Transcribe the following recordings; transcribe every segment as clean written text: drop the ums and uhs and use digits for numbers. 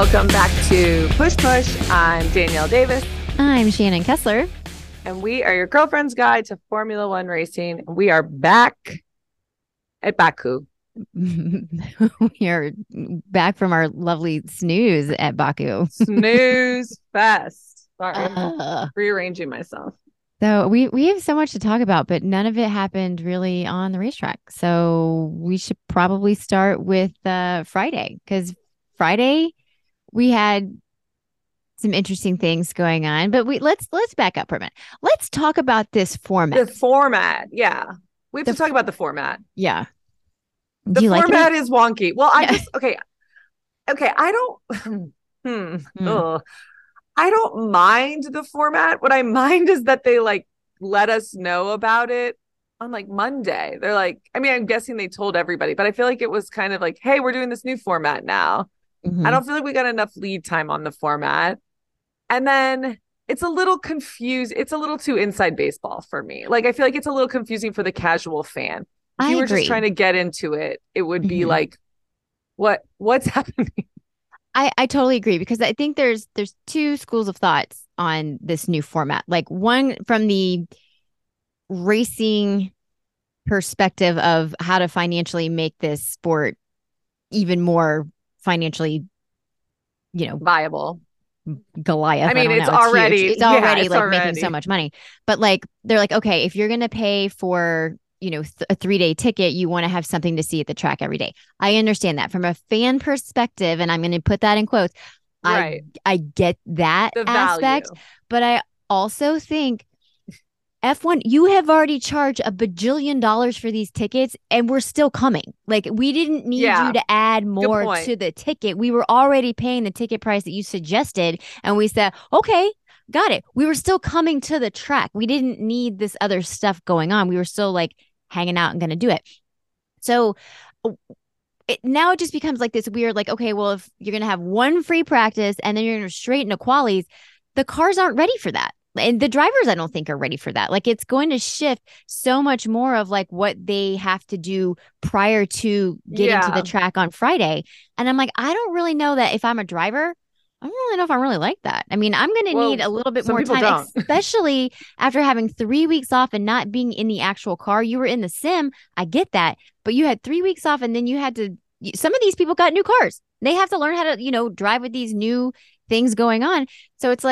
Welcome back to Push Push. I'm Danielle Davis. I'm Shannon Kessler. And we are your girlfriend's guide to Formula One racing. We are back at Baku. We are back from our lovely snooze at Baku. Snooze fest. Sorry, I'm rearranging myself. So we have so much to talk about, but none of it happened really on the racetrack. So we should probably start with Friday, because Friday we had some interesting things going on. But let's back up for a minute. Let's talk about this format. The format, yeah. We have to talk about the format. Yeah. The format is wonky. Well, I just okay. I don't. I don't mind the format. What I mind is that they let us know about it on Monday. They're like, I mean, I'm guessing they told everybody, but I feel like it was kind of like, hey, we're doing this new format now. Mm-hmm. I don't feel like we got enough lead time on the format. And then it's a little confused. It's a little too inside baseball for me. I feel like it's a little confusing for the casual fan. If you were just trying to get into it, it would be like, what's happening? I totally agree, because I think there's two schools of thoughts on this new format. One from the racing perspective of how to financially make this sport even more financially, viable. Goliath. I mean, it's already making so much money, but they're like, okay, if you're going to pay for a 3-day ticket, you want to have something to see at the track every day. I understand that from a fan perspective, and I'm going to put that in quotes. Right. I get that aspect, but I also think F1, you have already charged $1 billion for these tickets, and we're still coming. We didn't need you to add more to the ticket. We were already paying the ticket price that you suggested, and we said, okay, got it. We were still coming to the track. We didn't need this other stuff going on. We were still hanging out and going to do it. So now it just becomes this weird, okay, well, if you're going to have one free practice and then you're going to straight into qualies, the cars aren't ready for that. And the drivers, I don't think, are ready for that. It's going to shift so much more of what they have to do prior to getting to the track on Friday. And I'm I don't really know that if I'm a driver, I don't really know if I really like that. I mean, I'm going to need a little bit more time, especially after having 3 weeks off and not being in the actual car. You were in the sim. I get that. But you had 3 weeks off, and then you had to – some of these people got new cars. They have to learn how to, drive with these new things going on. So it's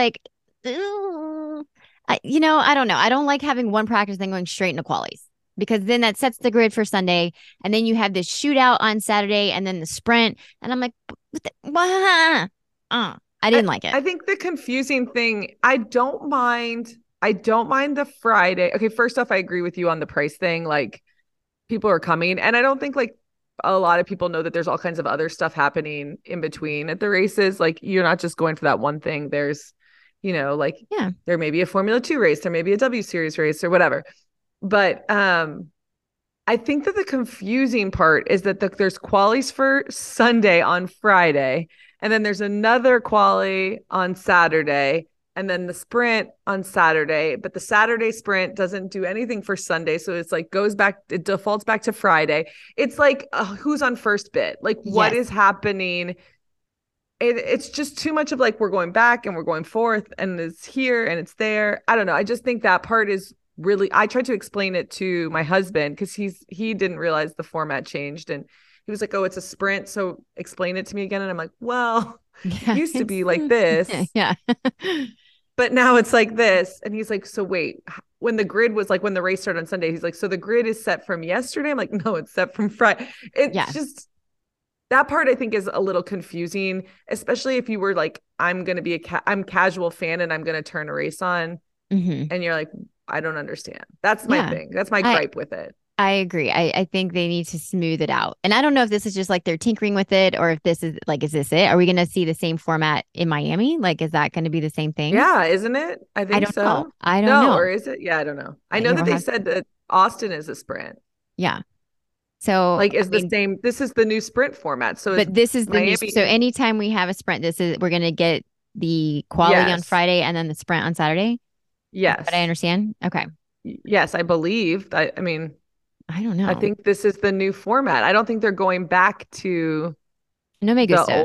I don't know. I don't like having one practice then going straight into qualies, because then that sets the grid for Sunday. And then you have this shootout on Saturday and then the sprint. And I'm what? I didn't like it. I think the confusing thing, I don't mind the Friday. Okay, first off, I agree with you on the price thing. People are coming, and I don't think a lot of people know that there's all kinds of other stuff happening in between at the races. You're not just going for that one thing. There's, there may be a Formula Two race, there may be a W Series race or whatever. But I think that the confusing part is that there's qualies for Sunday on Friday, and then there's another quali on Saturday, and then the sprint on Saturday. But the Saturday sprint doesn't do anything for Sunday, so it's it defaults back to Friday. It's who's on first bid? What is happening? It's just too much of we're going back and we're going forth, and it's here and it's there. I don't know. I just think that part is really, I tried to explain it to my husband, because he didn't realize the format changed, and he was like, oh, it's a sprint, so explain it to me again. And I'm like, well, it used to be like this. Yeah. But now it's like this. And he's like, so wait, when the grid was when the race started on Sunday, he's like, so the grid is set from yesterday? I'm like, no, it's set from Friday. It's just that part I think is a little confusing, especially if you were I'm going to be I'm casual fan and I'm going to turn a race on. Mm-hmm. And you're like, I don't understand. That's my thing. That's my gripe with it. I agree. I think they need to smooth it out. And I don't know if this is just they're tinkering with it, or if this is is this it? Are we going to see the same format in Miami? Is that going to be the same thing? Yeah, isn't it? I think so. I don't know. Or is it? Yeah, I don't know. I know that they said that Austin is a sprint. Yeah. So the same, this is the new sprint format. So this is the new, so anytime we have a sprint, we're going to get the quali on Friday and then the sprint on Saturday. Yes. But I understand. Okay. Yes, I believe. I mean, I don't know. I think this is the new format. I don't think they're going back to No me gusta.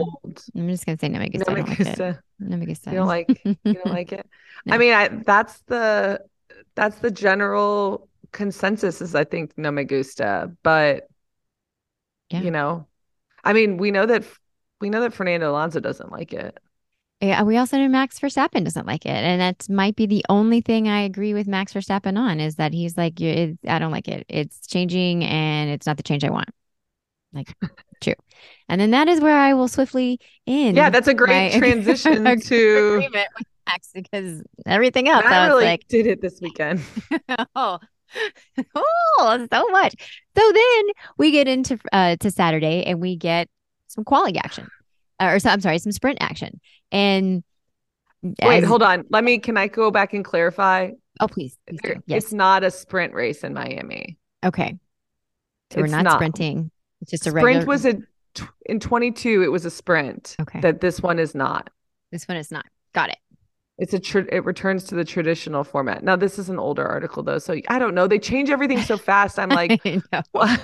I'm just gonna say no me gusta. No me gusta. No me gusta. You don't like it. No. I mean, that's the general consensus is I think no me gusta, but yeah. You know, I mean, we know that Fernando Alonso doesn't like it. Yeah, we also know Max Verstappen doesn't like it, and that might be the only thing I agree with Max Verstappen on is that he's like, I don't like it. It's changing, and it's not the change I want. Like, true. And then that is where I will swiftly end. Yeah, that's a great transition to agreement with Max, because everything else I really was like, did it this weekend. Oh, so much. So then we get into to Saturday, and we get some quality action. Some sprint action. And wait, hold on. Can I go back and clarify? Oh, please do. Yes. It's not a sprint race in Miami. Okay. So we're not sprinting. It's just a regular. Sprint was in 22. It was a sprint. Okay. That this one is not. This one is not. Got it. It returns to the traditional format. Now, this is an older article though, so I don't know. They change everything so fast. I'm like, what?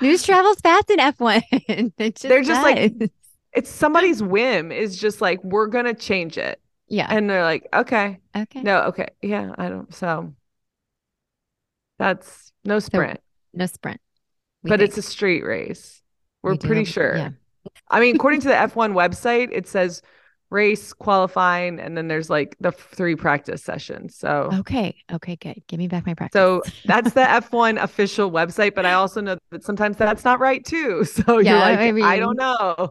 News travels fast in F1. They're just like, it's somebody's whim is just like, we're going to change it. Yeah. And they're like, okay. No. Okay. Yeah. I don't. So that's no sprint. So, no sprint. But it's a street race. We're pretty sure. Yeah. I mean, according to the F1 website, it says race, qualifying, and then there's like the three practice sessions. So okay, good. Give me back my practice. So that's the F1 official website, but I also know that sometimes that's not right too. So yeah, you're like, I don't know.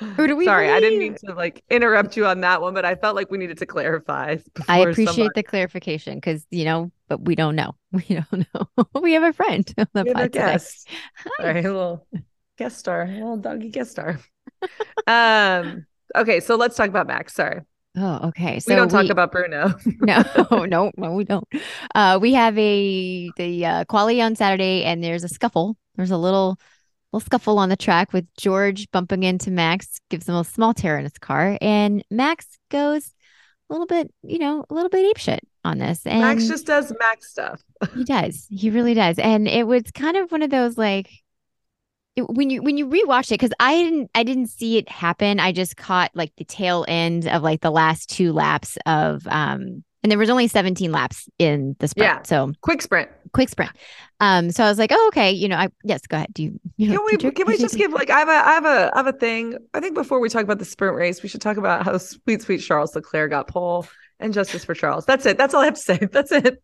Sorry, I didn't mean to interrupt you on that one, but I felt like we needed to clarify. I appreciate the clarification because but we don't know. We don't know. We have a friend on the podcast. Sorry, a little guest star, a little doggy guest star. Okay, so let's talk about Max. Sorry. Oh, okay. So we don't talk about Bruno. No, we don't. We have the quali on Saturday, and there's a scuffle. There's a little scuffle on the track with George bumping into Max, gives him a small tear in his car, and Max goes a little bit apeshit on this. And Max just does Max stuff. He does. He really does. And it was kind of one of those when you rewatch it, because I didn't see it happen. I just caught the tail end of the last two laps of and there was only 17 laps in the sprint. Yeah. So quick sprint. So I was like, oh, okay. Yes, go ahead. I have a thing. I think before we talk about the sprint race, we should talk about how sweet Charles Leclerc got pole and justice for Charles. That's it. That's all I have to say. That's it.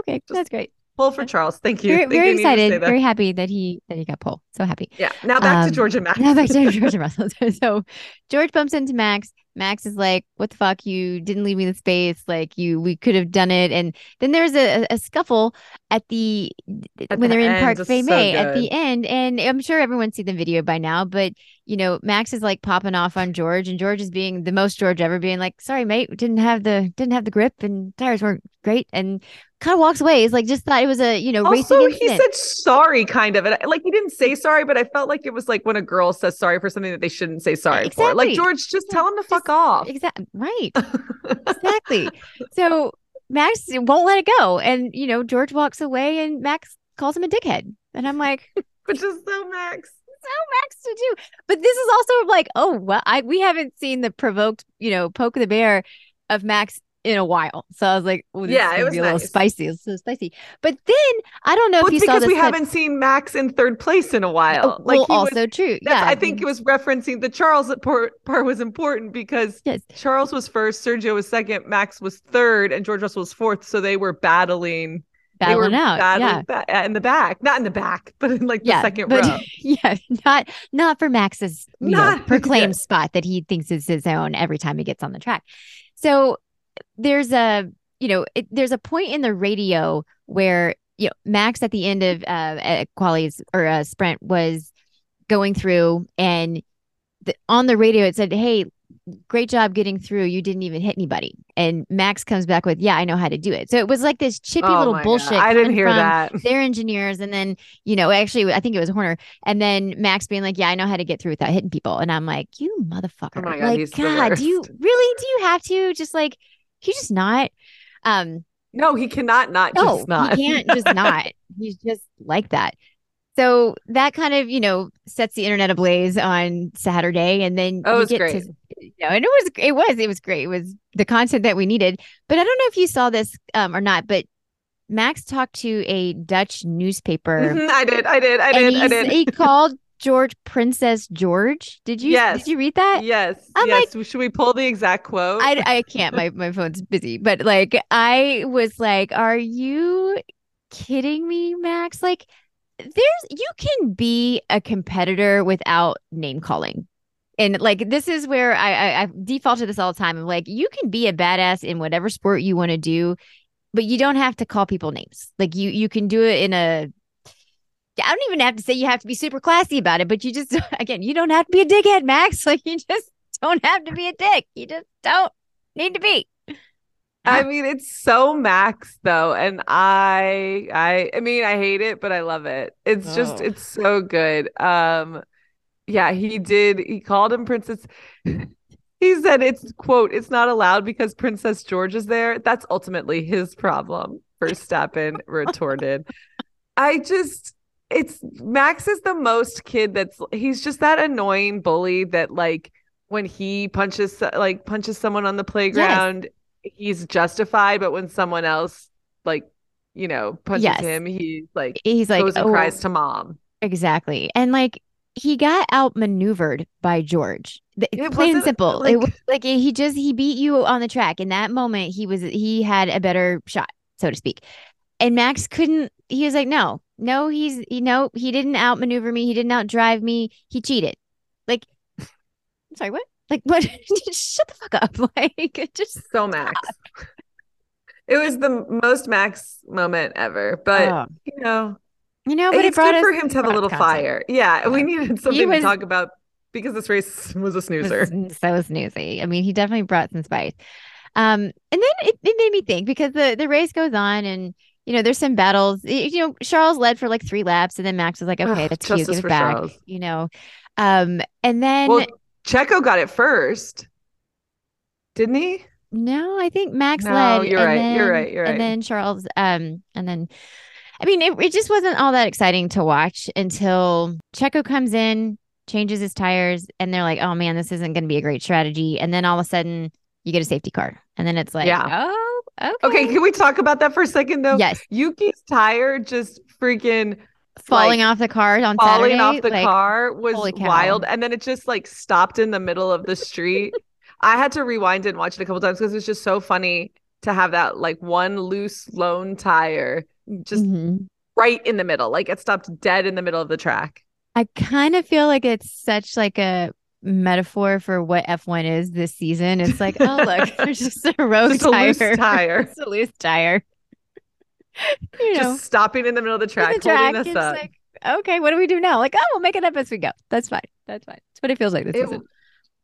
Okay. That's great. Pole for Charles. Thank you. Very excited. Very happy that he got pole. So happy. Yeah. Now back to George and Max. Now back to George and Russell. So George bumps into Max. Max is like, what the fuck? You didn't leave me the space. We could have done it. And then there's a scuffle when they're in Park Fermé at the end. And I'm sure everyone's seen the video by now, but Max is popping off on George, and George is being the most George ever, being like, sorry, mate, didn't have the grip and tires weren't great, and kind of walks away. He's just thought it was a, racing incident. Also, he said sorry, kind of. And he didn't say sorry, but I felt like it was when a girl says sorry for something that they shouldn't say sorry for. George, just tell him to fuck off. Exactly. Right. Exactly. So Max won't let it go. And, George walks away, and Max calls him a dickhead. And I'm like, which is so Max. So Max to do. But this is also we haven't seen the provoked, poke the bear of Max in a while. So I was like, oh, this is going to be a little spicy. It's so spicy. But then I don't know if you saw this. Because we haven't seen Max in third place in a while. Oh, also true. Yeah. I think it was referencing the Charles part was important because Charles was first, Sergio was second, Max was third, and George Russell was fourth. So they were battling. In the back, not in the back, but in the second row. Yeah, not for Max's proclaimed spot that he thinks is his own every time he gets on the track. So there's a point in the radio where Max at the end of qualies or a sprint was going through, and on the radio it said, "Hey, great job getting through. You didn't even hit anybody." And Max comes back with, "Yeah, I know how to do it." So it was this chippy little bullshit. God. I didn't hear that. Their engineers, and then actually, I think it was Horner, and then Max being like, "Yeah, I know how to get through without hitting people." And I'm like, "You motherfucker!" Oh my God, do you have to just He just not. No, he cannot not. He can't just not. He's just like that. So that kind of, you know, sets the internet ablaze on Saturday, and then it was great. It was the content that we needed. But I don't know if you saw this or not, but Max talked to a Dutch newspaper. I did. He called George Princess George. Did you read that? Yes. Like, should we pull the exact quote? I can't. My phone's busy. But like, I was like, are you kidding me, Max? Like, you can be a competitor without name calling. And like, this is where I default to this all the time. I'm like, you can be a badass in whatever sport you want to do, but you don't have to call people names. Like you can do it in I don't even have to say you have to be super classy about it, but you don't have to be a dickhead, Max. Like, you just don't have to be a dick. You just don't need to be. I mean, it's so Max though, and I mean, I hate it, but I love it. It's just, it's so good. Yeah, he called him Princess. He said it's, quote, it's not allowed because Princess George is there. That's ultimately his problem, Verstappen retorted. Max is the most kid he's just that annoying bully that, like, when he punches someone on the playground, yes, he's justified, but when someone else, like, you know, punches him, he's like goes and cries to mom. Exactly. And like, he got outmaneuvered by George. Plain and simple. Like, it was like he beat you on the track. In that moment, he had a better shot, so to speak. And Max couldn't. He was like, no, he didn't outmaneuver me. He didn't outdrive me. He cheated. Like, I'm sorry, what? Like, what? Shut the fuck up. Like, just so Max. Stop. It was the most Max moment ever. But, but it brought us for him to have a little fire. Yeah, we needed something to talk about because this race was a snoozer. So snoozy. I mean, he definitely brought some spice. And then it made me think, because the race goes on and, you know, there's some battles. You know, Charles led for like 3 laps, and then Max was like, okay, that's you, give it back. Charles. You know, and then... Well, Checo got it first, didn't he? No, I think Max led. You're right. And then Charles, and then, I mean, it just wasn't all that exciting to watch until Checo comes in, changes his tires, and they're like, oh man, this isn't going to be a great strategy. And then all of a sudden, you get a safety car. And then it's like, oh, okay. Can we talk about that for a second, though? Yes. Yuki's tire just freaking... Falling off the car on Saturday. Falling off the car was wild. And then it just like stopped in the middle of the street. I had to rewind and watch it a couple times because it was just so funny to have that like one loose lone tire just right in the middle. Like, it stopped dead in the middle of the track. I kind of feel like it's such like a metaphor for what F1 is this season. It's like, oh, look, there's just a road tire. It's a loose tire. It's a loose tire. You know, just stopping in the middle of the track holding us up. Like, okay, what do we do now? Like, oh, we'll make it up as we go. That's fine. That's what it feels like this season.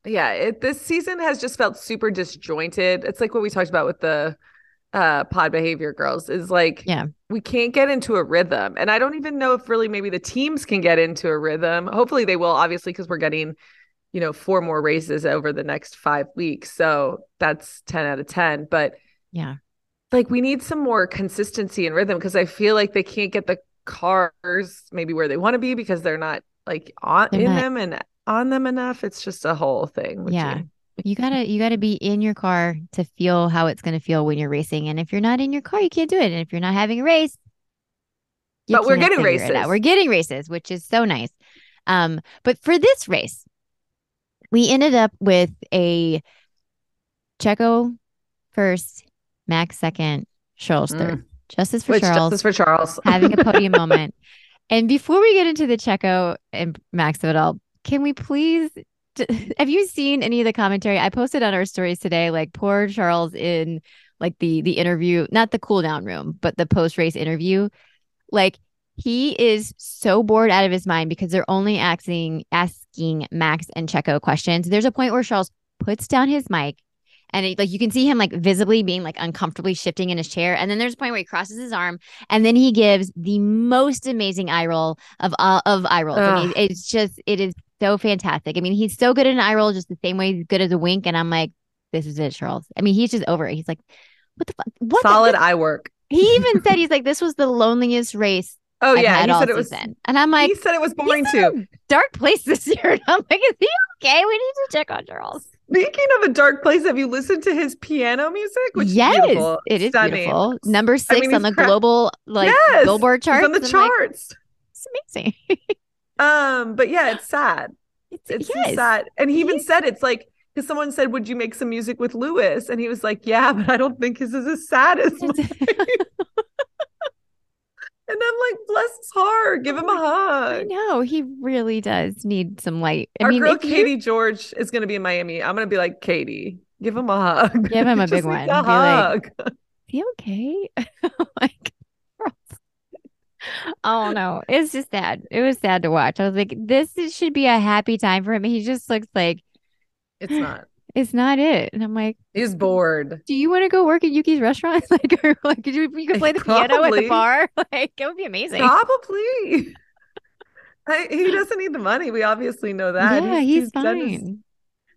Yeah, this season has just felt super disjointed. It's like what we talked about with the pod behavior girls. Is like, we can't get into a rhythm, and I don't even know if really maybe the teams can get into a rhythm. Hopefully they will, obviously, because we're getting, you know, 4 more races over the next 5 weeks, so that's 10 out of 10. But yeah. Like, we need some more consistency and rhythm, because I feel like they can't get the cars maybe where they want to be because they're not like on them enough. It's just a whole thing. Yeah, you gotta be in your car to feel how it's gonna feel when you're racing. And if you're not in your car, you can't do it. And if you're not having a race, but we're getting races. We're getting races, which is so nice. But for this race, we ended up with a Checo first, Max second, Charles third. Justice for Charles. Having a podium moment. And before we get into the Checo and Max of it all, can we please... have you seen any of the commentary? I posted on our stories today, like, poor Charles in like the interview, not the cool down room, but the post-race interview. Like, he is so bored out of his mind because they're only asking Max and Checo questions. There's a point where Charles puts down his mic, and it, like, you can see him like visibly being like uncomfortably shifting in his chair. And then there's a point where he crosses his arm, and then he gives the most amazing eye roll of eye rolls. I mean, it is so fantastic. I mean, he's so good at an eye roll, just the same way he's good as a wink. And I'm like, this is it, Charles. I mean, he's just over it. He's like, what the fuck? Solid eye work. He even said, he's like, this was the loneliest race Oh, I've had all season. And I'm like, he said it was boring too. Dark place this year. And I'm like, is he okay? We need to check on Charles. Speaking of a dark place, have you listened to his piano music? Which is beautiful. It is stunning. Beautiful. Number 6 on the global Billboard charts. It's on the charts. It's amazing. But yeah, it's sad. It's sad. And he even said it's like, because someone said, would you make some music with Lewis? And he was like, yeah, but I don't think his is as sad as mine. And I'm like, bless his heart. Give him a hug. I know. He really does need some light. Our girl Katie George is going to be in Miami. I'm going to be like, Katie, give him a hug. Give him a big one. A hug. Like, is he okay? Like, oh, no. It's just sad. It was sad to watch. I was like, this should be a happy time for him. He just looks like. It's not. It's not it. And I'm like, he's bored. Do you want to go work at Yuki's restaurant? Like, or like, you could play the piano at the bar. Like, it would be amazing. Probably. He doesn't need the money. We obviously know that. Yeah, he's fine.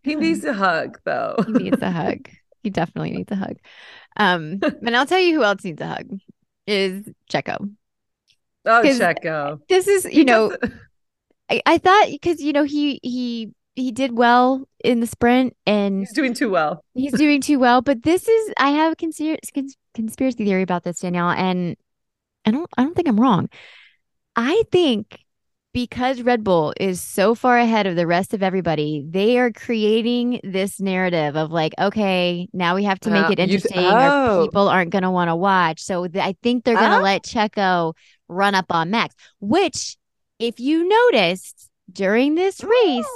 He needs a hug, though. He needs a hug. He definitely needs a hug. And I'll tell you who else needs a hug is Checo. Oh, Checo. This is, I thought because, he did well in the sprint and he's doing too well. But this is, I have a conspiracy theory about this, Danielle. And I don't think I'm wrong. I think because Red Bull is so far ahead of the rest of everybody, they are creating this narrative of like, okay, now we have to make it interesting or people aren't going to want to watch. So I think they're going to let Checo run up on Max, which if you noticed, during this race,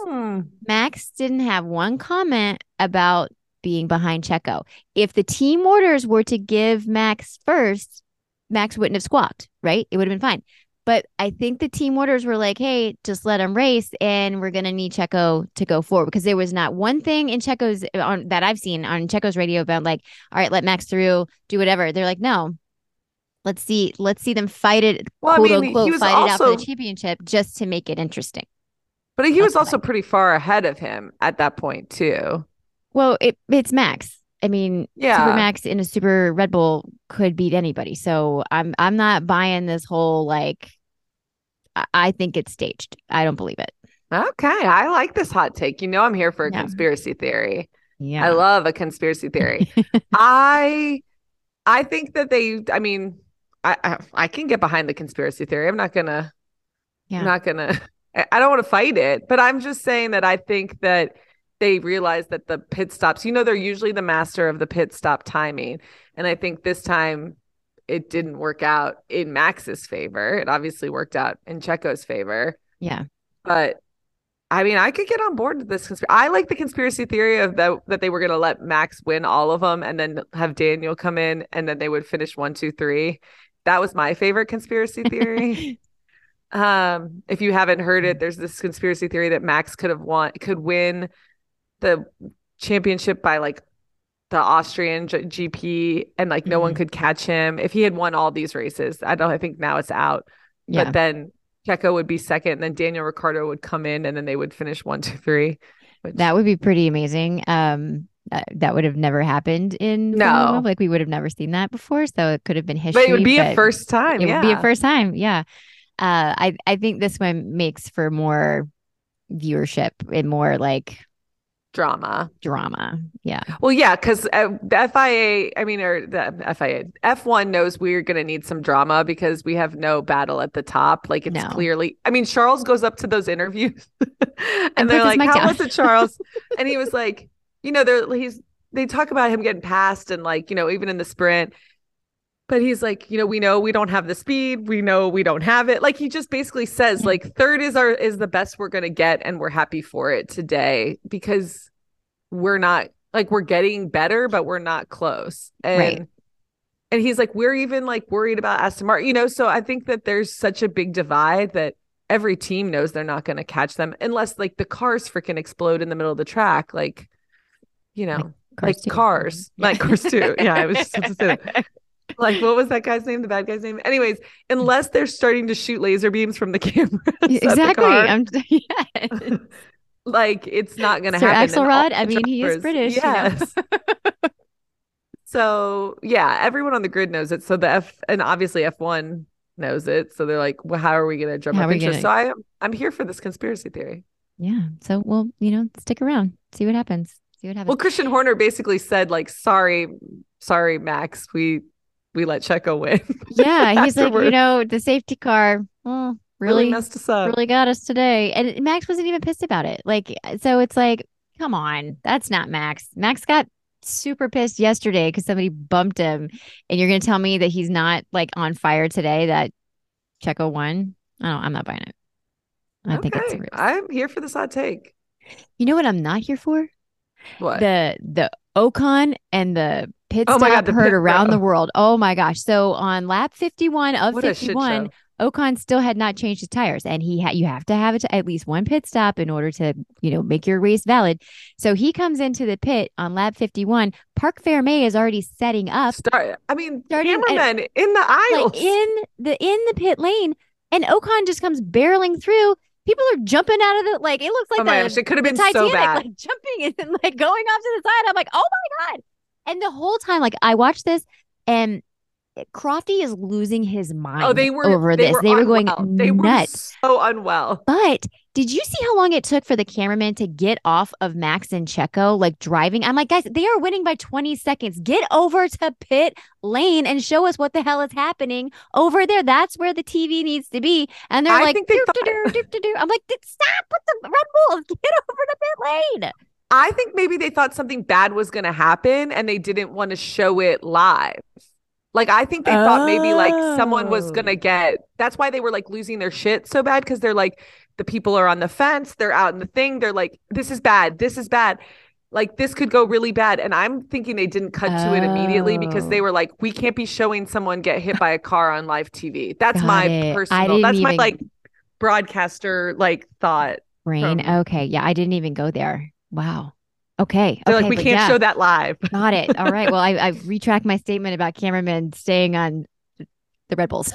Max didn't have one comment about being behind Checo. If the team orders were to give Max first, Max wouldn't have squawked, right? It would have been fine. But I think the team orders were like, hey, just let him race and we're going to need Checo to go forward because there was not one thing in that I've seen on Checo's radio about like, all right, let Max through, do whatever. They're like, no. Let's see them fight it, quote unquote, fight it out for the championship just to make it interesting. But he was also pretty far ahead of him at that point, too. Well, it's Max. I mean, Super Max in a Super Red Bull could beat anybody. So I'm not buying this whole, like, I think it's staged. I don't believe it. Okay. I like this hot take. You know I'm here for a conspiracy theory. Yeah. I love a conspiracy theory. I think that I can get behind the conspiracy theory. I'm not going to. I don't want to fight it, but I'm just saying that I think that they realize that the pit stops, they're usually the master of the pit stop timing. And I think this time it didn't work out in Max's favor. It obviously worked out in Checo's favor. Yeah. But I mean, I could get on board with this. I like the conspiracy theory of that they were going to let Max win all of them and then have Daniel come in and then they would finish 1, 2, 3. That was my favorite conspiracy theory. If you haven't heard it, there's this conspiracy theory that Max could win the championship by like the Austrian GP and like no one could catch him if he had won all these races. I think now it's out. Yeah. But then Checo would be second and then Daniel Ricciardo would come in and then they would finish 1, 2, 3. That would be pretty amazing. That would have never happened in Formula One. Like we would have never seen that before. So it could have been history. But it would be a first time. It would be a first time. Yeah. I think this one makes for more viewership and more like drama. Yeah. Well, yeah, because F1 knows we're going to need some drama because we have no battle at the top. Like it's clearly, I mean, Charles goes up to those interviews and they're like, how was it, Charles? And he was like, they talk about him getting passed and like, even in the sprint. But he's like, we know we don't have the speed. We know we don't have it. Like he just basically says, like third is the best we're going to get. And we're happy for it today because we're not like we're getting better, but we're not close. And, and he's like, we're even like worried about Aston Martin, so I think that there's such a big divide that every team knows they're not going to catch them unless like the cars freaking explode in the middle of the track. Like, Cars 2. Yeah, I was just about to say that. Like, what was that guy's name? The bad guy's name? Anyways, unless they're starting to shoot laser beams from the cameras. Exactly. Like, it's not going to happen. Sir Axelrod, I mean, he is British. Yes. So, yeah, everyone on the grid knows it. So, and obviously F1 knows it. So they're like, well, how are we going to drum up interest? So I'm here for this conspiracy theory. Yeah. So we'll, you know, stick around, see what happens. Well, Christian Horner basically said, like, sorry, Max, we let Checo win. Yeah. He's like, you know, the safety car really messed us up. Really got us today. And Max wasn't even pissed about it. Like, so it's like, come on, that's not Max. Max got super pissed yesterday because somebody bumped him. And you're going to tell me that he's not like on fire today that Checo won? I'm not buying it. I think it's a risk. I'm here for this hot take. You know what I'm not here for? What? The Ocon and the pit stop heard around the world. Oh my gosh. So on lap 51 of 51, Ocon still had not changed his tires, and you have to have at least one pit stop in order to, you know, make your race valid. So he comes into the pit on lap 51. Park Fermé is already setting up. Cameramen in the aisles, like in the pit lane, and Ocon just comes barreling through. People are jumping out of the, like, it looks like it could have been Titanic, so bad. Like jumping and like going off to the side. I'm like, oh my God. And the whole time, like, I watched this and Crofty is losing his mind over this. They were going nuts. They were so unwell. But did you see how long it took for the cameraman to get off of Max and Checo, like driving? I'm like, guys, they are winning by 20 seconds. Get over to pit lane and show us what the hell is happening over there. That's where the TV needs to be. And they're like, I'm like, stop with the Red Bull. Get over to pit lane. I think maybe they thought something bad was going to happen and they didn't want to show it live. Like, I think they thought maybe like someone was going to get, that's why they were like losing their shit so bad. Cause they're like, the people are on the fence. They're out in the thing. They're like, this is bad. This is bad. Like, this could go really bad. And I'm thinking they didn't cut to it immediately because they were like, we can't be showing someone get hit by a car on live TV. That's my like broadcaster, like thought. Brain. Okay. Yeah. I didn't even go there. Wow. Okay. They're like, we can't show that live. Got it. All right. Well, I retract my statement about cameramen staying on the Red Bulls.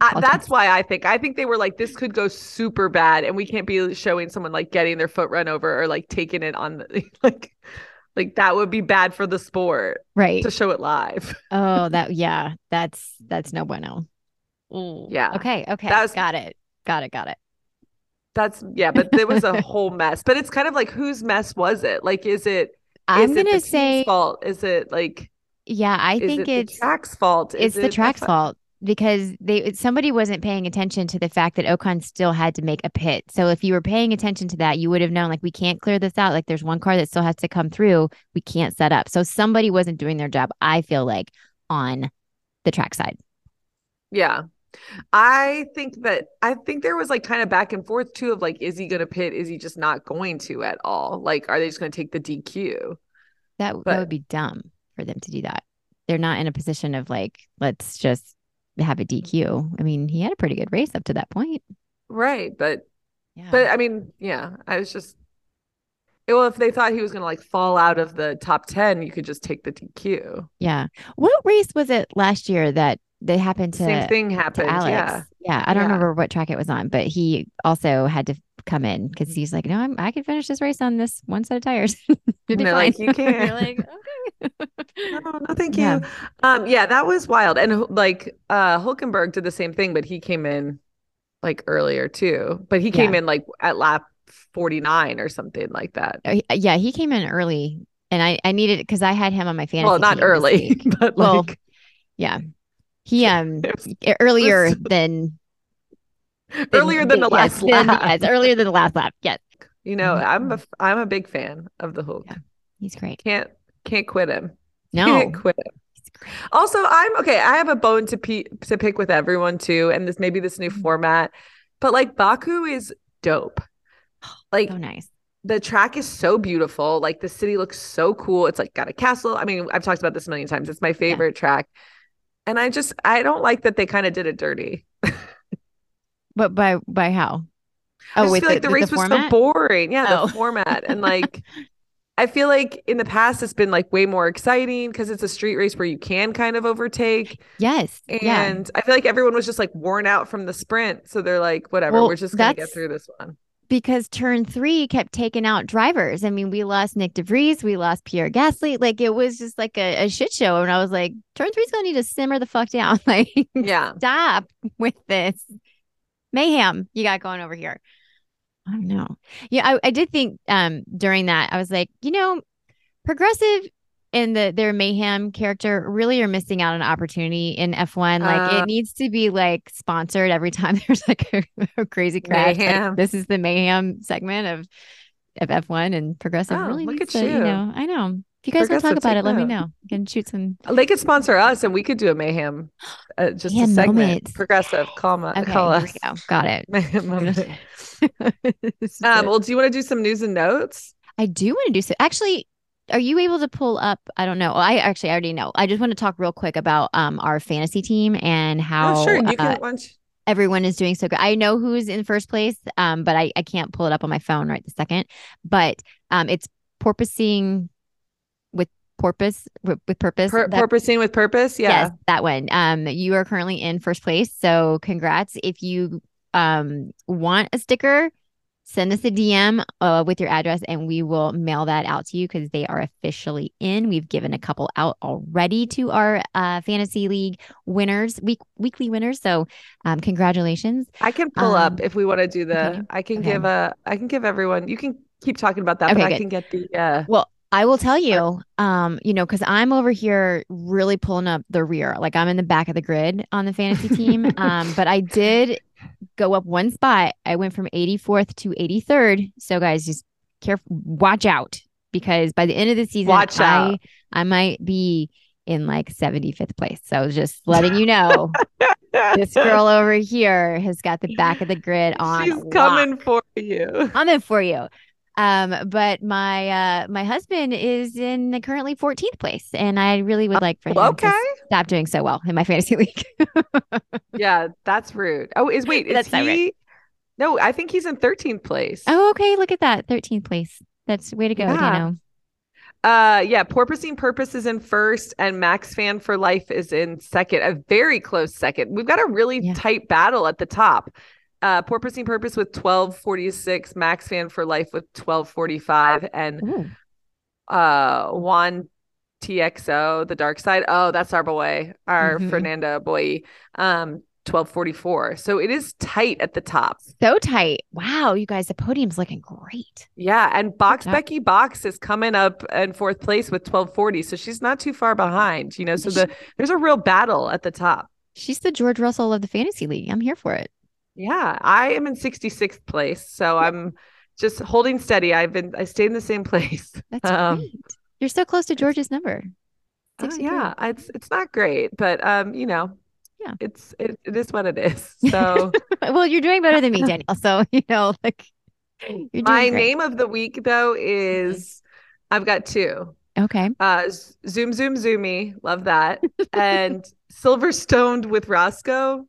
That's why I think they were like, this could go super bad and we can't be showing someone like getting their foot run over or like taking it on the, like that would be bad for the sport. Right. To show it live. Oh, that's no bueno. Mm. Yeah. Okay. Got it. But there was a whole mess. But it's kind of like, whose mess was it? Like, is it the team's fault? Is it like, I think it's the track's fault. It's the track's fault because somebody wasn't paying attention to the fact that Ocon still had to make a pit. So if you were paying attention to that, you would have known, like, we can't clear this out. Like, there's one car that still has to come through. We can't set up. So somebody wasn't doing their job, I feel like, on the track side. Yeah. I think there was like kind of back and forth too of like, is he going to pit? Is he just not going to at all? Like, are they just going to take the DQ? That would be dumb for them to do that. They're not in a position of like, let's just have a DQ. I mean, he had a pretty good race up to that point. Right. Well, if they thought he was going to like fall out of the top 10, you could just take the DQ. Yeah. What race was it last year that they happened to same thing happened. Alex. Yeah. I don't remember what track it was on, but he also had to come in because he's like, no, I can finish this race on this one set of tires. And they're like, you can't. You're like, okay. no, thank you. Yeah. That was wild. And like Hulkenberg did the same thing, but he came in like earlier too. But he came in like at lap 49 or something like that. Yeah, he came in early, and I needed it because I had him on my fantasy. Well, not early, but like, well, yeah. He earlier than the last lap. Yes. You know, I'm a big fan of the Hulk. Yeah, he's great. Can't quit him. No. Can't quit him. Also, I have a bone to pick with everyone too, and this maybe this new format, but like Baku is dope. Like, so nice. The track is so beautiful. Like, the city looks so cool. It's like got a castle. I mean, I've talked about this a million times. It's my favorite track. And I don't like that they kind of did it dirty. But by how? Oh, I just feel like the race was so boring. Yeah, the format. And like, I feel like in the past, it's been like way more exciting because it's a street race where you can kind of overtake. Yes. And I feel like everyone was just like worn out from the sprint. So they're like, whatever, we're just going to get through this one. because turn three kept taking out drivers. I mean, we lost Nick De Vries. We lost Pierre Gasly. Like, it was just like a shit show. And I was like, turn three's going to need to simmer the fuck down. Like, yeah, stop with this mayhem you got going over here. I don't know. Yeah, I did think during that, I was like, you know, Progressive and their mayhem character really are missing out on opportunity in F1. Like, it needs to be like sponsored every time there's like a crazy crash. Like, this is the mayhem segment of F1, and Progressive really needs to, you know, I know. If you guys want to talk about it, let me know. You can shoot some. They could sponsor us and we could do a mayhem, just mayhem a segment. Moments. Progressive, call us. Go. Got it. Well, do you want to do some news and notes? I do want to do so. Actually, are you able to pull up? I don't know. I already know. I just want to talk real quick about our fantasy team and how everyone is doing so good. I know who's in first place, but I can't pull it up on my phone right this second. But it's Porpoising with Purpose. Porpoising with Purpose. Yeah. Yes, that one. You are currently in first place. So congrats. If you want a sticker, send us a DM with your address and we will mail that out to you because they are officially in. We've given a couple out already to our fantasy league winners, weekly winners. So congratulations. I can pull up if we want to do the, okay. I can give everyone, you can keep talking about that, okay, but I can get the. Well, I will tell you, you know, because I'm over here really pulling up the rear. Like, I'm in the back of the grid on the fantasy team. But I did go up one spot. I went from 84th to 83rd. So guys, just careful, watch out, because by the end of the season, I might be in like 75th place. So just letting you know, this girl over here has got the back of the grid on. She's coming for you. Coming for you. But my my husband is in the currently 14th place, and I really would like for him to stop doing so well in my fantasy league. Yeah, that's rude. Oh, is he? Rude. No, I think he's in 13th place. Oh, okay. Look at that, 13th place. That's way to go, Dano. Yeah. Porpoising Purpose is in first, and Max Fan for Life is in second. A very close second. We've got a really tight battle at the top. Porpoising Purpose with 1246, Max Fan for Life with 1245, and Juan TXO, the dark side. Oh, that's our boy, our Fernando boy, 1244. So it is tight at the top. So tight. Wow, you guys, the podium's looking great. Yeah, and Becky Box is coming up in fourth place with 1240, so she's not too far behind, you know, so there's a real battle at the top. She's the George Russell of the fantasy league. I'm here for it. Yeah, I am in 66th place, so I'm just holding steady. I stayed in the same place. That's great. You're so close to George's number. Yeah, it's not great, but you know, it is what it is. So well, you're doing better than me, Danielle. So you know, like, my name of the week though is I've got two. Okay. Zoom, zoom, zoomy. Love that. And Silverstoned with Roscoe.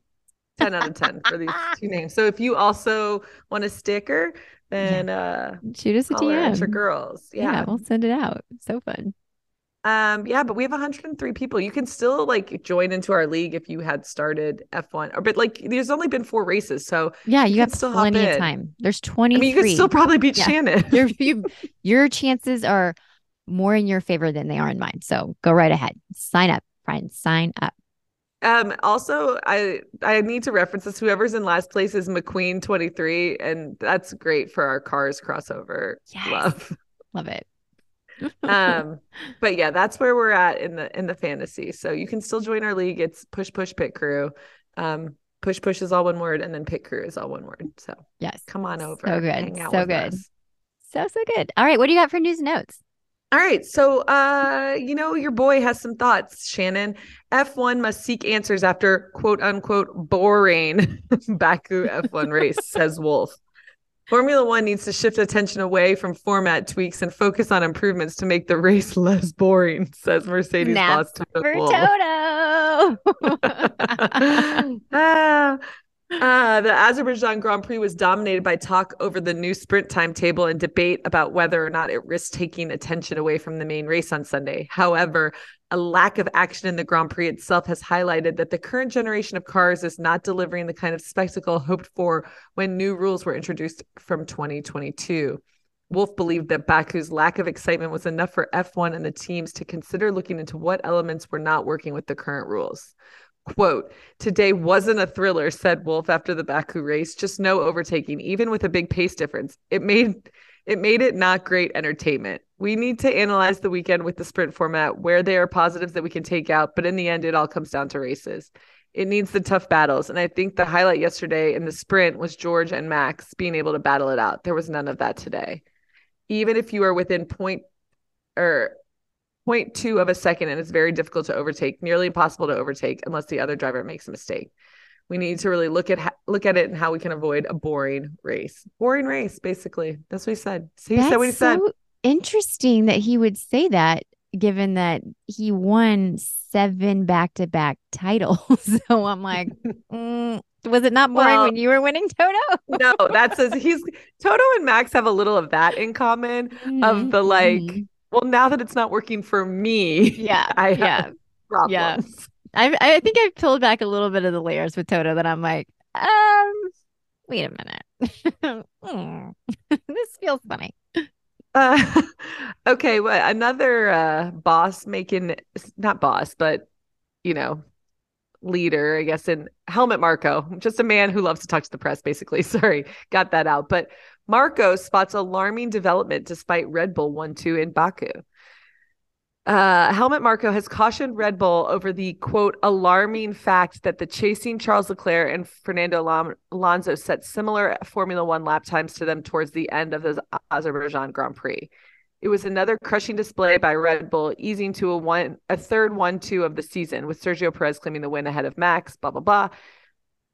10 out of 10 for these two names. So if you also want a sticker, then shoot us a DM for girls. Yeah, we'll send it out. It's so fun. Yeah, but we have 103 people. You can still like join into our league if you had started F1, but like there's only been 4 races, so yeah, you have still plenty of time. There's 20. I mean, you can still probably beat Shannon. Your chances are more in your favor than they are in mine. So go right ahead. Sign up, friends. Sign up. Also, I need to reference this. Whoever's in last place is McQueen 23, and that's great for our cars crossover. Yes. Love it. But yeah, that's where we're at in the fantasy. So you can still join our league. It's Push Pit Crew. Push is all one word, and then Pit Crew is all one word. So yes, come on over. So good. Hang out with us. So good. All right, what do you got for news and notes? All right. So, you know, your boy has some thoughts, Shannon. F1 must seek answers after, quote unquote, boring Baku F1 race, says Wolff. Formula One needs to shift attention away from format tweaks and focus on improvements to make the race less boring, says Mercedes boss Toto Wolff. The Azerbaijan Grand Prix was dominated by talk over the new sprint timetable and debate about whether or not it risked taking attention away from the main race on Sunday. However, a lack of action in the Grand Prix itself has highlighted that the current generation of cars is not delivering the kind of spectacle hoped for when new rules were introduced from 2022. Wolff believed that Baku's lack of excitement was enough for F1 and the teams to consider looking into what elements were not working with the current rules. Quote, "Today wasn't a thriller," said Wolff after the Baku race. "Just no overtaking, even with a big pace difference. It made it not great entertainment. We need to analyze the weekend with the sprint format, where there are positives that we can take out, but in the end, it all comes down to races. It needs the tough battles, and I think the highlight yesterday in the sprint was George and Max being able to battle it out. There was none of that today. Even if you are within 0.2 of a second, and it's very difficult to overtake, nearly impossible to overtake unless the other driver makes a mistake. We need to really look at it and how we can avoid a boring race." Boring race, basically. That's what he said. See, he said what he said. That's so interesting that he would say that, given that he won 7 back-to-back titles. So I'm like, was it not boring when you were winning, Toto? No, Toto and Max have a little of that in common, of the well, now that it's not working for me, I have problems. Yeah. I think I've peeled back a little bit of the layers with Toto that I'm like, wait a minute. This feels funny. Okay. Well, another leader, I guess, in Helmut Marko, just a man who loves to talk to the press, basically. Sorry, got that out. But Marko spots alarming development despite Red Bull 1-2 in Baku. Helmut Marko has cautioned Red Bull over the, quote, alarming fact that the chasing Charles Leclerc and Fernando Alonso set similar Formula One lap times to them towards the end of the Azerbaijan Grand Prix. It was another crushing display by Red Bull, easing to a third 1-2 of the season, with Sergio Perez claiming the win ahead of Max, blah, blah, blah.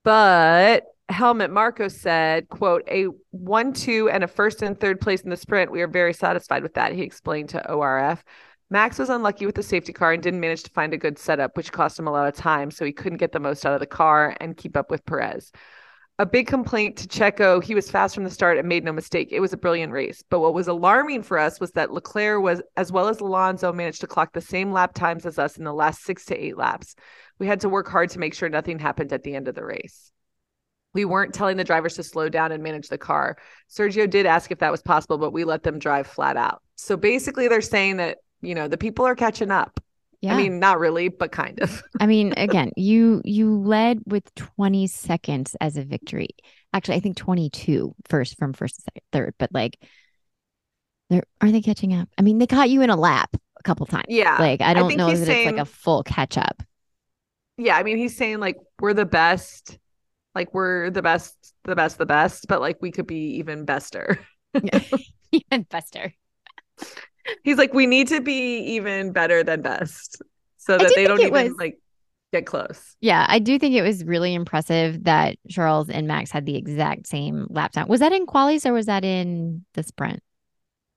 But Helmut Marko said, quote, "A 1-2 and a first and third place in the sprint. We are very satisfied with that," he explained to ORF. "Max was unlucky with the safety car and didn't manage to find a good setup, which cost him a lot of time, so he couldn't get the most out of the car and keep up with Perez. A big complaint to Checo, he was fast from the start and made no mistake. It was a brilliant race. But what was alarming for us was that Leclerc was, as well as Alonso, managed to clock the same lap times as us in the last 6 to 8 laps. We had to work hard to make sure nothing happened at the end of the race. We weren't telling the drivers to slow down and manage the car. Sergio did ask if that was possible, but we let them drive flat out." So basically they're saying that, the people are catching up. Yeah. I mean, not really, but kind of. I mean, again, you led with 20 seconds as a victory. Actually, I think 22 first from first to second, third. But are they catching up? I mean, they caught you in a lap a couple times. Yeah. I don't know that it's a full catch up. Yeah. I mean, he's saying we're the best. We're the best. But we could be even bester. Even bester. He's we need to be even better than best so that they don't even get close. Yeah, I do think it was really impressive that Charles and Max had the exact same lap time. Was that in qualies or was that in the sprint?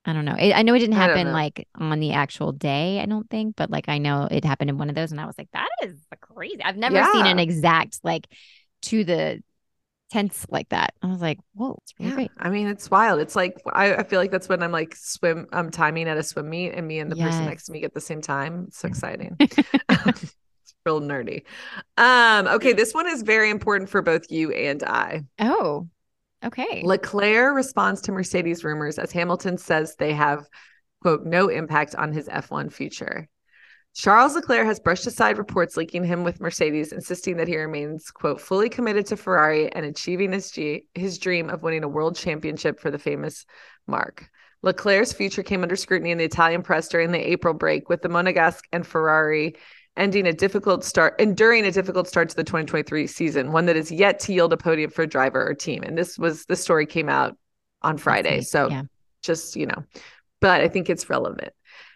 I don't know. I know it didn't happen on the actual day, I don't think. But I know it happened in one of those and I was like, that is crazy. I've never seen an exact to the tense like that. I was like, whoa, it's really great. I mean, it's wild. It's I feel like that's when I'm I'm timing at a swim meet and me and the person next to me get the same time. It's so exciting. It's real nerdy. Okay, this one is very important for both you and I. Oh, okay. Leclerc responds to Mercedes rumors as Hamilton says they have, quote, no impact on his F1 future. Charles Leclerc has brushed aside reports linking him with Mercedes, insisting that he remains, quote, fully committed to Ferrari and achieving his dream of winning a world championship for the famous mark. Leclerc's future came under scrutiny in the Italian press during the April break, with the Monegasque and Ferrari enduring a difficult start to the 2023 season, one that is yet to yield a podium for a driver or team. And this story came out on Friday. So but I think it's relevant.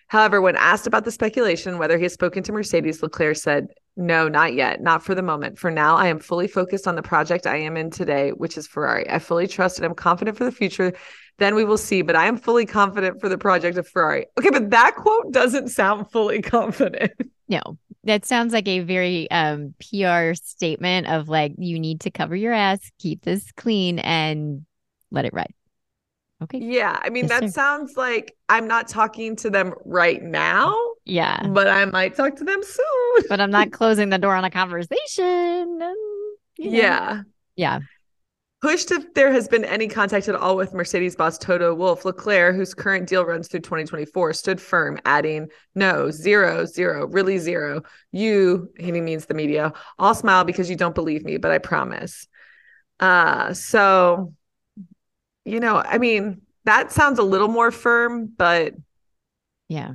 However, when asked about the speculation, whether he has spoken to Mercedes, Leclerc said, "No, not yet. Not for the moment. For now, I am fully focused on the project I am in today, which is Ferrari. I fully trust and I'm confident for the future. Then we will see. But I am fully confident for the project of Ferrari." Okay, but that quote doesn't sound fully confident. No, that sounds like a very PR statement of you need to cover your ass, keep this clean and let it ride. Okay. Yeah. I mean, that sounds I'm not talking to them right now. Yeah. But I might talk to them soon. But I'm not closing the door on a conversation. Yeah. Yeah. Pushed if there has been any contact at all with Mercedes boss Toto Wolff, Leclerc, whose current deal runs through 2024, stood firm, adding, no, zero, really zero. You, he means the media, all smile because you don't believe me, but I promise. So, you know, I mean, that sounds a little more firm, but yeah,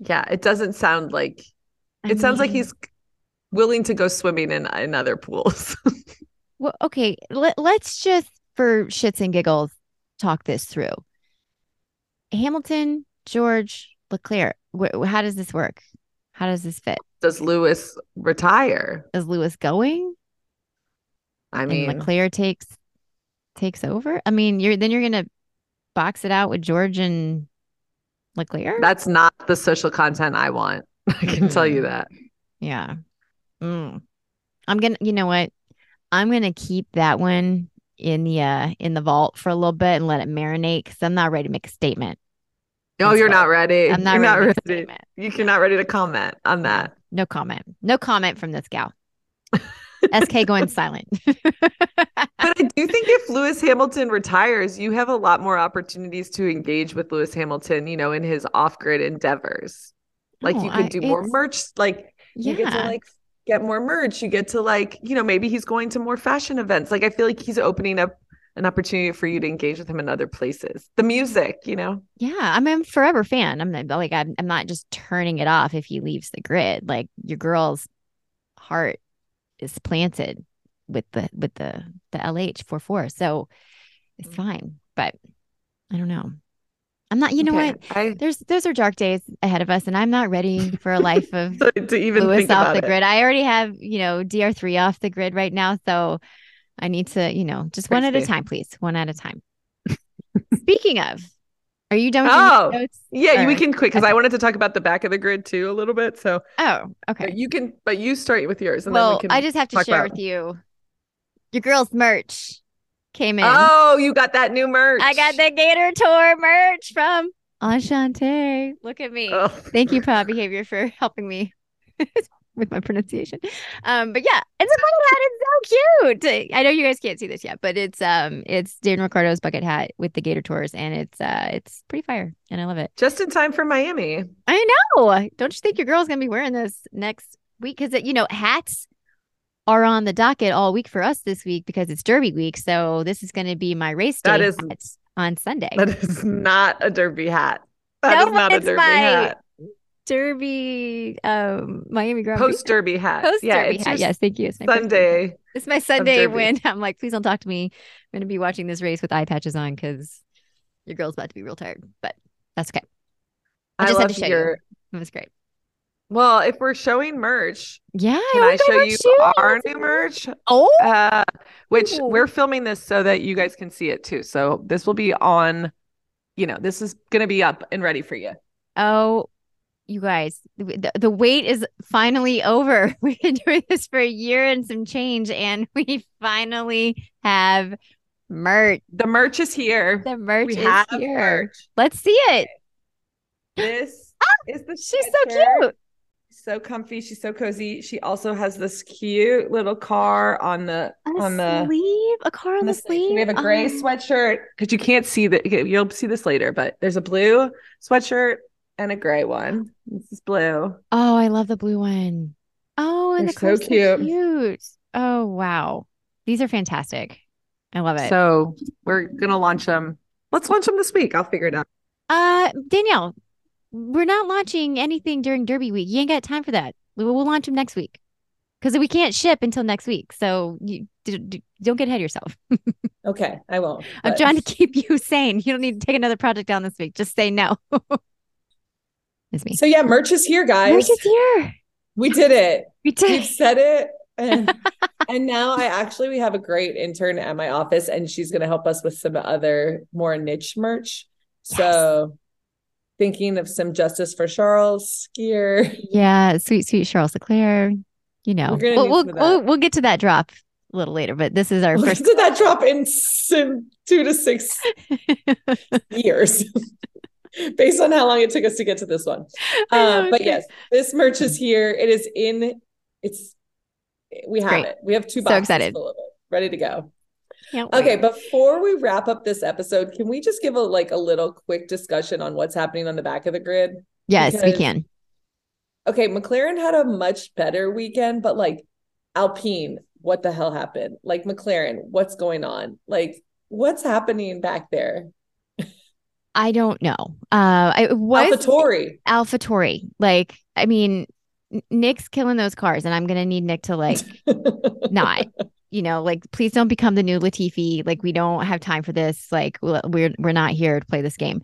it doesn't sound like, sounds like he's willing to go swimming in other pools. Well, okay, let's just, for shits and giggles, talk this through. Hamilton, George, Leclerc, how does this work? How does this fit? Does Lewis retire? Is Lewis going? I mean, and Leclerc takes over? I mean, you're going to box it out with George and Leclerc? That's not the social content I want. I can tell you that. Yeah. You know what? I'm going to keep that one in the vault for a little bit and let it marinate because I'm not ready to make a statement. No, you're not ready. I'm not ready. You're not ready to comment on that. No comment. No comment from this gal. SK going silent. But I do think if Lewis Hamilton retires, you have a lot more opportunities to engage with Lewis Hamilton, you know, in his off-grid endeavors. Like you could do more merch. Like you get to get more merch. You get to maybe he's going to more fashion events. Like I feel like he's opening up an opportunity for you to engage with him in other places. The music, you know? Yeah. I mean, I'm a forever fan. I'm not just turning it off if he leaves the grid. Like your girl's heart is planted with the LH44. So it's fine. But I don't know. I'm not, you know what? Those are dark days ahead of us, and I'm not ready for a life of to even Lewis off the grid. I already have, you know, DR3 off the grid right now, so I need to, you know, just one at a time, please. One at a time. Speaking of, are you done with your notes? Yeah, we can quit because I wanted to talk about the back of the grid too a little bit. So okay, but you start with yours, and then we can. I just have to share with you your girl's merch. Came in. Oh, you got that new merch. I got the Gator Tour merch from Enchante. Look at me. Oh. Thank you, Paw Behavior, for helping me with my pronunciation. But yeah, it's a bucket hat. It's so cute. I know you guys can't see this yet, but it's Dan Ricardo's bucket hat with the Gator Tours, and it's pretty fire, and I love it. Just in time for Miami. I know. Don't you think your girl's gonna be wearing this next week? Because hats are on the docket all week for us this week because it's Derby week. So this is going to be my race day on Sunday. That is not a Derby hat. That is not a Derby hat. Derby, Miami Grand Prix. Post-Derby hat. Post-Derby hat. Yes, thank you. Sunday. It's my Sunday win. I'm like, please don't talk to me. I'm going to be watching this race with eye patches on because your girl's about to be real tired. But that's okay. I just had to show you. It was great. Well, if we're showing merch, can I show you our new merch? Which we're filming this so that you guys can see it too. So this will be on, this is going to be up and ready for you. Oh, you guys, the wait is finally over. We've been doing this for a year and some change, and we finally have merch. The merch is here. Merch. Let's see it. This is the She's so cute. So comfy. She's so cozy. She also has this cute little car on the sleeve. We have a gray sweatshirt because you can't see that. You'll see this later, but there's a blue sweatshirt and a gray one. This is blue. Oh, I love the blue one. Oh, and they're so cute. Oh, wow. These are fantastic. I love it. So we're going to launch them. Let's launch them this week. I'll figure it out. Danielle. We're not launching anything during Derby week. You ain't got time for that. We'll launch them next week because we can't ship until next week. So you don't get ahead of yourself. Okay, I won't. But... I'm trying to keep you sane. You don't need to take another project on this week. Just say no. It's me. So yeah, merch is here, guys. Merch is here. We did it. We've said it. And now we have a great intern at my office, and she's going to help us with some other more niche merch. Yes. So... thinking of some justice for Charles here. Yeah, sweet Charles Leclerc. We'll get to that drop a little later, but this is our first. To that drop in 2 to 6 years. based on how long it took us to get to this one. But yes, this merch is here. It is in, it's, we have Great. It. We have 2 boxes. So excited. Full of it, ready to go. Okay, before we wrap up this episode, can we just give a little quick discussion on what's happening on the back of the grid? Yes, because, we can. Okay, McLaren had a much better weekend, but Alpine, what the hell happened? McLaren, what's going on? What's happening back there? I don't know. It was AlphaTauri. Nick's killing those cars, and I'm going to need Nick to not. Please don't become the new Latifi. We don't have time for this. We're not here to play this game.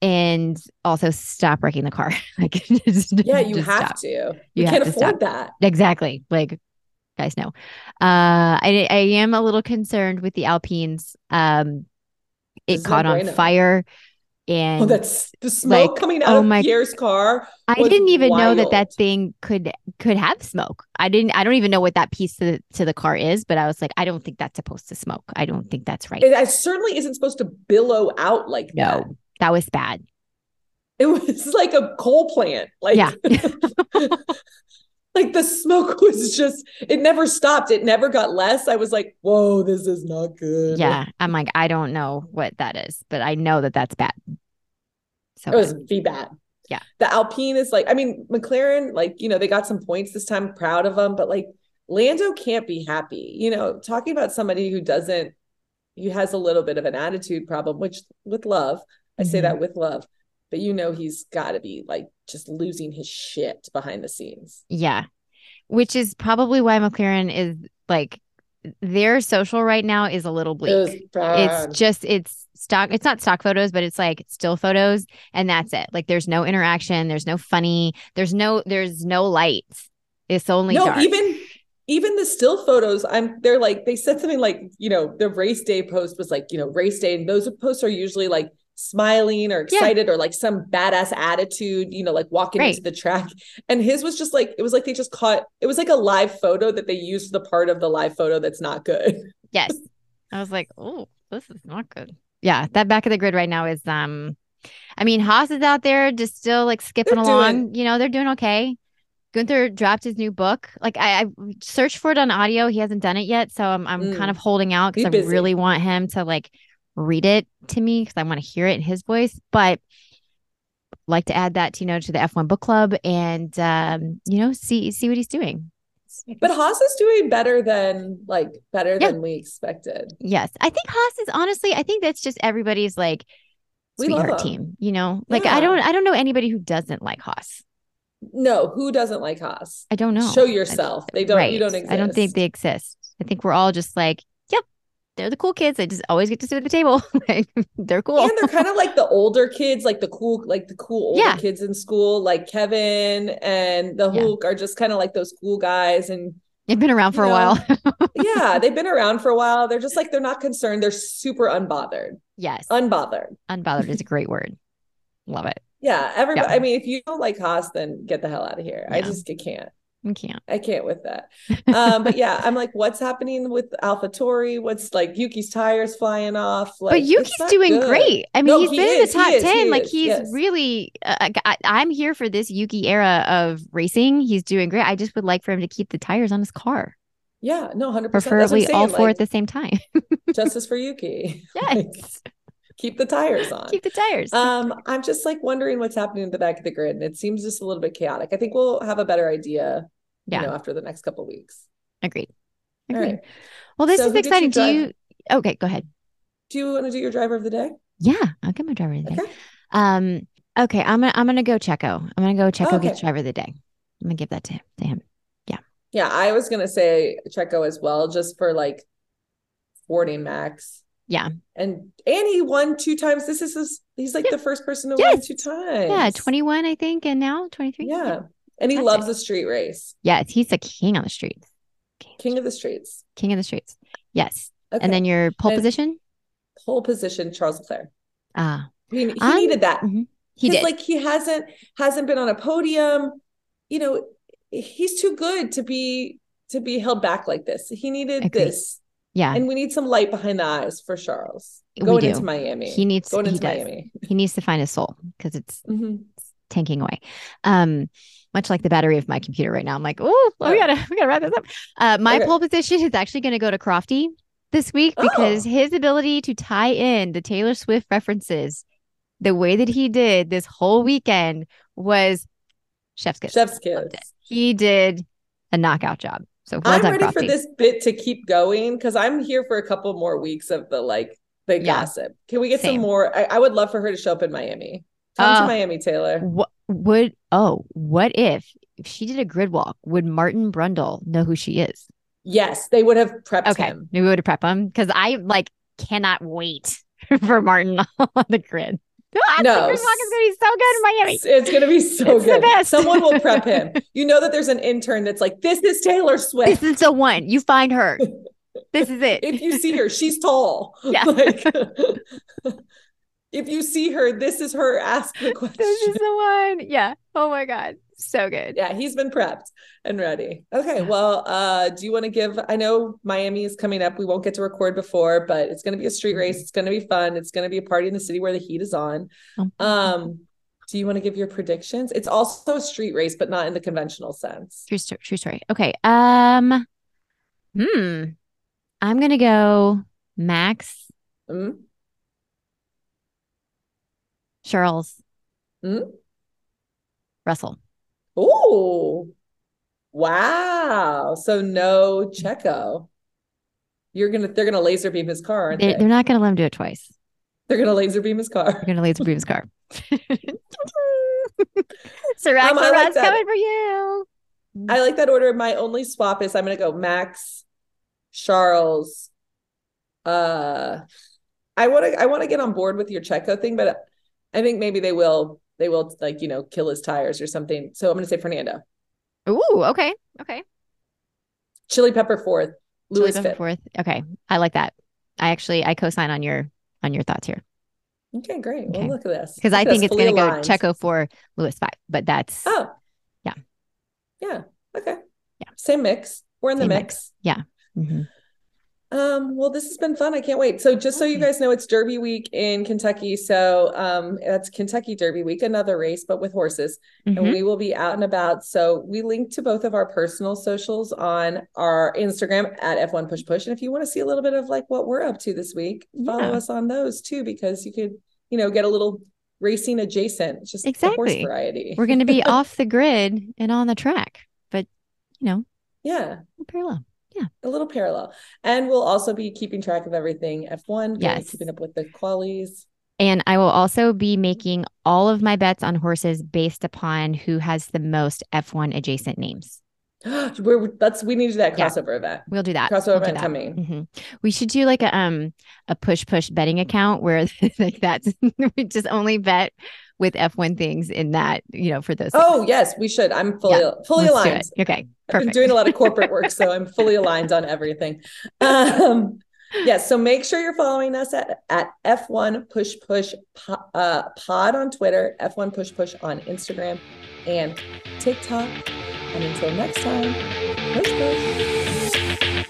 And also stop wrecking the car. You have to. You can't afford that. Exactly. Guys, no. I am a little concerned with the Alpines. It caught on fire. And that's the smoke coming out of Pierre's car. I didn't even know that thing could have smoke. I don't even know what that piece to the car is, but I was I don't think that's supposed to smoke. I don't think that's right. It certainly isn't supposed to billow out that. No, that was bad. It was like a coal plant. Yeah. The smoke was just, it never stopped. It never got less. I was whoa, this is not good. Yeah. I'm I don't know what that is, but I know that that's bad. So it was bad. Yeah. The Alpine is McLaren, they got some points this time. Proud of them. But Lando can't be happy. Talking about somebody who doesn't, he has a little bit of an attitude problem, which with love, I say that with love. But he's got to be just losing his shit behind the scenes. Yeah. Which is probably why McLaren is their social right now is a little bleak. It's stock. It's not stock photos, but it's still photos. And that's it. There's no interaction. There's no funny. There's no lights. It's only dark. Even the still photos, they said something the race day post was race day. And those posts are usually smiling or excited or some badass attitude, walking into the track. And his was just it was they just caught, it was a live photo that they used the part of the live photo that's not good. Yes. I was oh, this is not good. Yeah. That back of the grid right now is, Haas is out there just still skipping along, they're doing okay. Gunther dropped his new book. I searched for it on audio. He hasn't done it yet. So I'm kind of holding out because I really want him to read it to me because I want to hear it in his voice, but like to add that to the F1 book club and see what he's doing. But Haas is doing better than we expected. Yes, I think Haas is honestly. I think that's just everybody's sweetheart team. Yeah. I don't know anybody who doesn't like Haas. No, who doesn't like Haas? I don't know. Show yourself. They don't. Right. You don't exist. I don't think they exist. I think we're all just they're the cool kids. They just always get to sit at the table. They're cool. And they're kind of the older kids, the cool older kids in school, Kevin and the Hulk are just kind of those cool guys. And they've been around for a while. Yeah. They've been around for a while. They're just they're not concerned. They're super unbothered. Yes. Unbothered. Unbothered is a great word. Love it. Yeah. Everybody. Yeah. If you don't like Haas, then get the hell out of here. Yeah. I can't. I can't with that. But yeah, I'm what's happening with AlphaTauri? What's Yuki's tires flying off? But Yuki's doing good. Great. He's been in the top 10. He's really, I'm here for this Yuki era of racing. He's doing great. I just would like for him to keep the tires on his car. Yeah, no, 100%. Preferably all four at the same time. Justice for Yuki. Yes. Keep the tires on. Keep the tires. I'm just wondering what's happening in the back of the grid. And it seems just a little bit chaotic. I think we'll have a better idea, after the next couple of weeks. Agreed. All right. Well, this is exciting. Okay, go ahead. Do you want to do your driver of the day? Yeah, I'll get my driver of the day. Okay, I'm gonna go Checo. I'm gonna go Checo get driver of the day. I'm gonna give that to him. Yeah. Yeah, I was gonna say Checo as well, just for thwarting Max. Yeah. And he won 2 times. This is the first person to win 2 times. Yeah, 21, I think, and now 23. Yeah. And he loves the street race. Yes, he's a king on the streets. King of the streets. King of the streets. Yes. Okay. And then your position? Pole position, Charles Leclerc. He needed that. Mm-hmm. He did. He hasn't been on a podium. He's too good to be held back like this. He needed this. Yeah. And we need some light behind the eyes for Charles. Going into Miami. He needs to find his soul because it's tanking away. Much like the battery of my computer right now. I'm like, we gotta wrap this up. My pole position is actually going to go to Crofty this week because his ability to tie in the Taylor Swift references the way that he did this whole weekend was chef's kiss. Chef's kiss. He did a knockout job. So well I'm ready Crofty. For this bit to keep going because I'm here for a couple more weeks of the gossip. Can we get some more? I would love for her to show up in Miami. Come to Miami, Taylor. What if she did a grid walk? Would Martin Brundle know who she is? Yes, they would have prepped him. Maybe we would have prepped him because I cannot wait for Martin on the grid. The grid walk is going to be so good in Miami. It's going to be so good. The best. Someone will prep him. You know that there's an intern that's like, this is Taylor Swift. This is the one. You find her. This is it. If you see her, she's tall. Yeah. If you see her, this is her. Ask the question. This is the one. Yeah. Oh my God. So good. Yeah. He's been prepped and ready. Okay. Well, do you want to I know Miami is coming up. We won't get to record before, but it's going to be a street race. It's going to be fun. It's going to be a party in the city where the heat is on. Do you want to give your predictions? It's also a street race, but not in the conventional sense. True story. Okay. I'm going to go Max. Charles. Russell. Oh, wow. So no Checo. They're going to laser beam his car, aren't they? They're not going to let him do it twice. They're going to laser beam his car. Sirach, Sirach's coming for you. I like that order. My only swap is I'm going to go Max, Charles. I want to get on board with your Checo thing, but I think maybe they will kill his tires or something. So I'm going to say Fernando. Ooh, okay. Chili Pepper fourth, Lewis Pepper fifth. Okay, I like that. I co-sign on your thoughts here. Okay, great. Okay. Well, look at this. Because I think it's going to go Checo 4, Lewis 5, but that's yeah, okay, yeah, same mix. We're in the mix. Yeah. Mm-hmm. Well, this has been fun. I can't wait. So just so you guys know, it's Derby week in Kentucky. So, that's Kentucky Derby week, another race, but with horses, and we will be out and about. So we link to both of our personal socials on our Instagram at F1 Push Push. And if you want to see a little bit of what we're up to this week, follow us on those too, because you could, get a little racing adjacent, just the horse variety. We're going to be off the grid and on the track, but parallel. Yeah. A little parallel. And we'll also be keeping track of everything F1, keeping up with the qualies. And I will also be making all of my bets on horses based upon who has the most F1 adjacent names. We need to do that crossover event. We'll do that. Crossover event coming. We should do a push betting account where that's we just only bet with F1 things in that, for those. Oh, yes, we should. I'm fully aligned. Okay. Perfect. I've been doing a lot of corporate work, so I'm fully aligned on everything. So make sure you're following us at F1 Push Push Pod on Twitter, F1 Push Push on Instagram and TikTok. And until next time, push push.